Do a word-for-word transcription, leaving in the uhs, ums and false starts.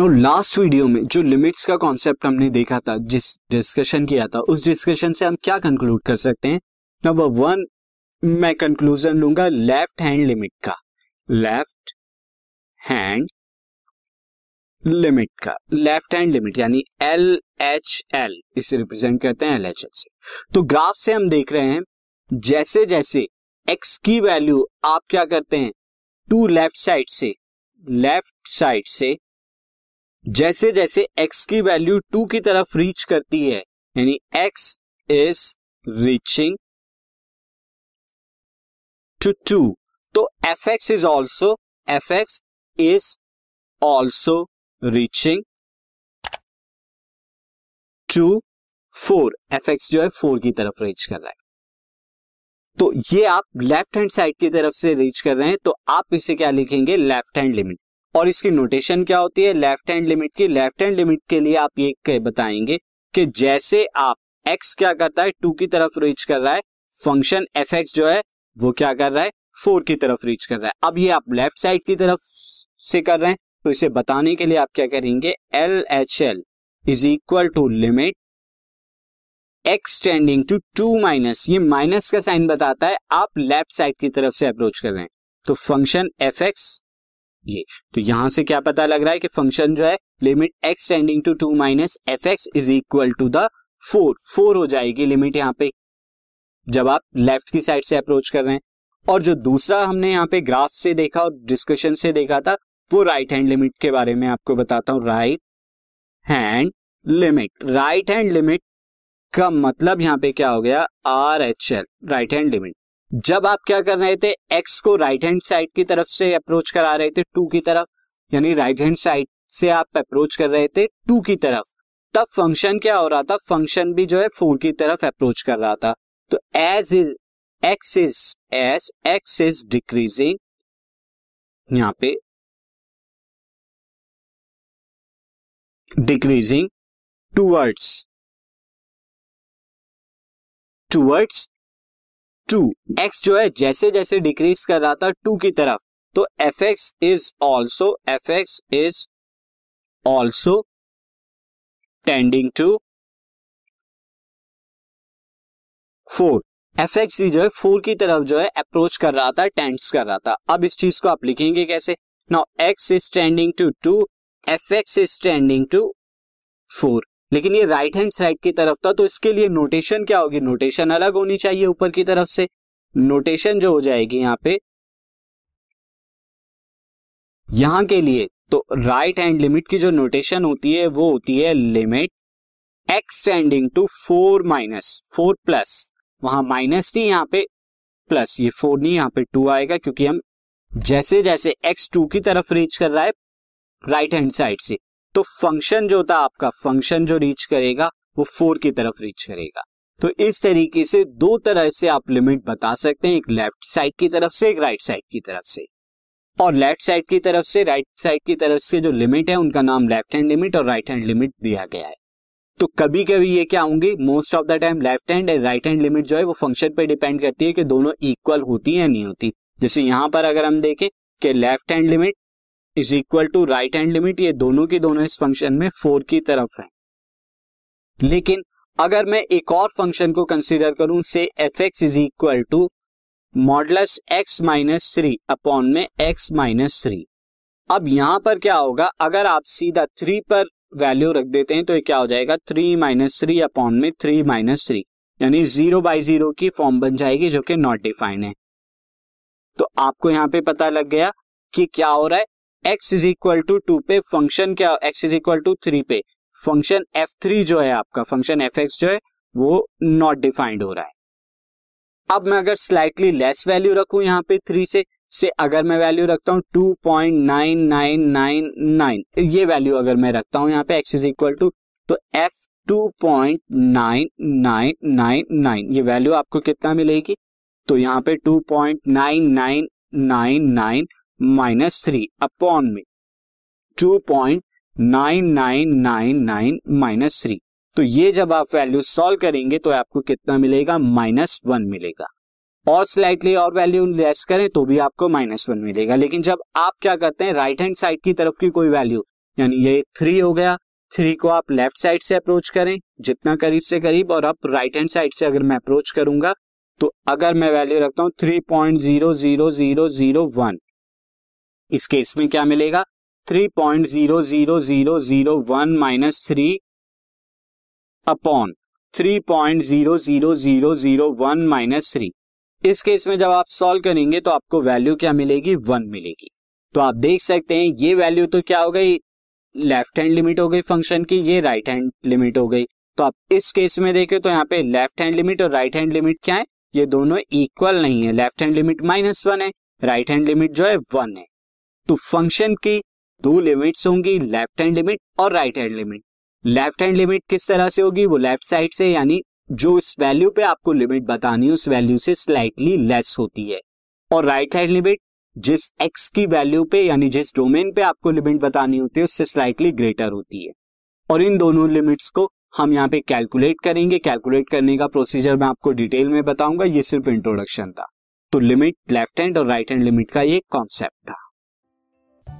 No last video में जो limits का कॉन्सेप्ट हमने देखा था, जिस डिस्कशन किया था, उस डिस्कशन से हम क्या कंक्लूड कर सकते हैं। नंबर वन, मैं कंक्लूजन लूंगा लेफ्ट हैंड लिमिट का, लेफ्ट हैंड लिमिट का, लेफ्ट हैंड लिमिट यानी एल एच एल, इसे रिप्रेजेंट करते हैं एल एच एल से। तो ग्राफ से हम देख रहे हैं जैसे जैसे एक्स की वैल्यू आप क्या करते हैं टू लेफ्ट साइड से, लेफ्ट साइड से जैसे जैसे x की वैल्यू टू की तरफ रीच करती है, यानी x is reaching to two, तो fx is also fx is also reaching to four, fx जो है फोर की तरफ रीच कर रहा है। तो ये आप लेफ्ट हैंड साइड की तरफ से रीच कर रहे हैं, तो आप इसे क्या लिखेंगे लेफ्ट हैंड लिमिट। और इसकी नोटेशन क्या होती है लेफ्ट हैंड लिमिट की, लेफ्ट हैंड लिमिट के लिए आप ये बताएंगे कि जैसे आप x क्या करता है टू की तरफ रीच कर रहा है, फंक्शन fx जो है वो क्या कर रहा है फोर की तरफ रीच कर रहा है। अब ये आप लेफ्ट साइड की तरफ से कर रहे हैं, तो इसे बताने के लिए आप क्या करेंगे L H L is equal to limit x tending to two minus, ये माइनस का साइन बताता है आप लेफ्ट साइड की तरफ से अप्रोच कर रहे हैं, तो फंक्शन fx ये। तो यहां से क्या पता लग रहा है कि फंक्शन जो है limit x tending to two minus F X is equal to the four, four हो जाएगी लिमिट यहाँ पे जब आप लेफ्ट की साइड से अप्रोच कर रहे हैं। और जो दूसरा हमने यहाँ पे ग्राफ से देखा और डिस्कशन से देखा था वो राइट हैंड लिमिट के बारे में आपको बताता हूँ। Right hand limit, right hand limit का मतलब यहाँ पे क्या हो गया R H L, right hand limit. जब आप क्या कर रहे थे x को राइट हैंड साइड की तरफ से अप्रोच करा रहे थे टू की तरफ, यानी राइट हैंड साइड से आप अप्रोच कर रहे थे टू की तरफ, तब फंक्शन क्या हो रहा था, फंक्शन भी जो है फोर की तरफ अप्रोच कर रहा था। तो as is x is as x is decreasing, यहाँ पे decreasing towards towards two, x जो है जैसे जैसे डिक्रीज कर रहा था टू की तरफ, तो fx is also fx is also tending to four, fx भी जो है फोर की तरफ जो है अप्रोच कर रहा था, टेंड्स कर रहा था। अब इस चीज को आप लिखेंगे कैसे, now x is tending to two, fx is tending to four, लेकिन ये राइट हैंड साइड की तरफ था तो इसके लिए नोटेशन क्या होगी, नोटेशन अलग होनी चाहिए ऊपर की तरफ से। नोटेशन जो हो जाएगी यहाँ पे, यहां के लिए तो राइट हैंड लिमिट की जो नोटेशन होती है वो होती है limit x tending to four minus four plus, वहां माइनस थी यहाँ पे प्लस, ये फोर नहीं यहाँ पे टू आएगा, क्योंकि हम जैसे जैसे x टू की तरफ रीच कर रहा है राइट हैंड साइड से, तो फंक्शन जो था आपका, फंक्शन जो रीच करेगा वो फोर की तरफ रीच करेगा। तो इस तरीके से दो तरह से आप लिमिट बता सकते हैं, एक लेफ्ट साइड की तरफ से, एक राइट साइड की तरफ से। और लेफ्ट साइड की तरफ से, राइट साइड की तरफ से जो लिमिट है उनका नाम लेफ्ट हैंड लिमिट और राइट हैंड लिमिट दिया गया है। तो कभी कभी ये क्या होंगी, most of the time left hand and right hand limit जो है वो फंक्शन पे डिपेंड करती है कि दोनों इक्वल होती है या नहीं होती। जैसे यहां पर अगर हम देखें कि left hand limit is equal to right hand limit, ये दोनों की दोनों इस फंक्शन में फोर की तरफ है। लेकिन अगर मैं एक और फंक्शन को कंसीडर करूं, से F X is equal to modulus X minus three upon में एक्स माइनस थ्री, अब यहां पर क्या होगा, अगर आप सीधा थ्री पर वैल्यू रख देते हैं तो ये क्या हो जाएगा थ्री माइनस थ्री अपॉन में थ्री माइनस थ्री, यानी जीरो बाई जीरो की फॉर्म बन जाएगी जो कि नॉट डिफाइंड है। तो आपको यहाँ पे पता लग गया कि क्या हो रहा है, x is equal to two पे फंक्शन क्या, x is equal to three पे फंक्शन एफ थ्री जो है आपका, फंक्शन fx जो है वो नॉट डिफाइंड हो रहा है। अब मैं अगर स्लाइटली लेस वैल्यू रखूं यहाँ पे थ्री से से अगर मैं वैल्यू रखता हूँ two point nine nine nine nine, ये वैल्यू अगर मैं रखता हूँ यहाँ पे x इज इक्वल टू, तो f two point nine nine nine nine, ये वैल्यू आपको कितना मिलेगी, तो यहाँ पे two point nine nine nine nine minus three upon में two point nine nine nine nine minus three, तो ये जब आप वैल्यू सॉल्व करेंगे तो आपको कितना मिलेगा माइनस वन मिलेगा। और स्लाइटली और वैल्यू लेस करें तो भी आपको माइनस वन मिलेगा। लेकिन जब आप क्या करते हैं राइट हैंड साइड की तरफ की कोई वैल्यू यानी ये थ्री हो गया, थ्री को आप लेफ्ट साइड से अप्रोच करें जितना करीब से करीब, और आप राइट हैंड साइड से अगर मैं अप्रोच करूंगा तो अगर मैं वैल्यू रखता हूं three point zero zero zero zero one, इस केस में क्या मिलेगा three point zero zero zero zero one minus three upon three point zero zero zero zero one minus three. इस केस में जब आप सॉल्व करेंगे तो आपको वैल्यू क्या मिलेगी, वन मिलेगी। तो आप देख सकते हैं ये वैल्यू तो क्या हो गई, लेफ्ट हैंड लिमिट हो गई फंक्शन की, ये राइट हैंड लिमिट हो गई। तो आप इस केस में देखें तो यहाँ पे लेफ्ट हैंड लिमिट और राइट हैंड लिमिट क्या है, ये दोनों इक्वल नहीं है। Left hand limit minus one है, राइट हैंड लिमिट जो है वन है। तो फंक्शन की दो लिमिट्स होंगी, लेफ्ट हैंड लिमिट और right hand limit. Left hand limit किस तरह से होगी, वो लेफ्ट साइड से, यानी जो इस वैल्यू पे आपको लिमिट बतानी है उस वैल्यू से स्लाइटली लेस होती है, और राइट हैंड लिमिट जिस एक्स की वैल्यू पे यानी जिस डोमेन पे आपको लिमिट बतानी होती है उससे स्लाइटली ग्रेटर होती है। और इन दोनों लिमिट्स को हम यहाँ पे कैलकुलेट करेंगे। कैलकुलेट करने का प्रोसीजर मैं आपको डिटेल में बताऊंगा, ये सिर्फ इंट्रोडक्शन था। तो लिमिट, लेफ्ट हैंड और राइट हैंड लिमिट का ये कॉन्सेप्ट था।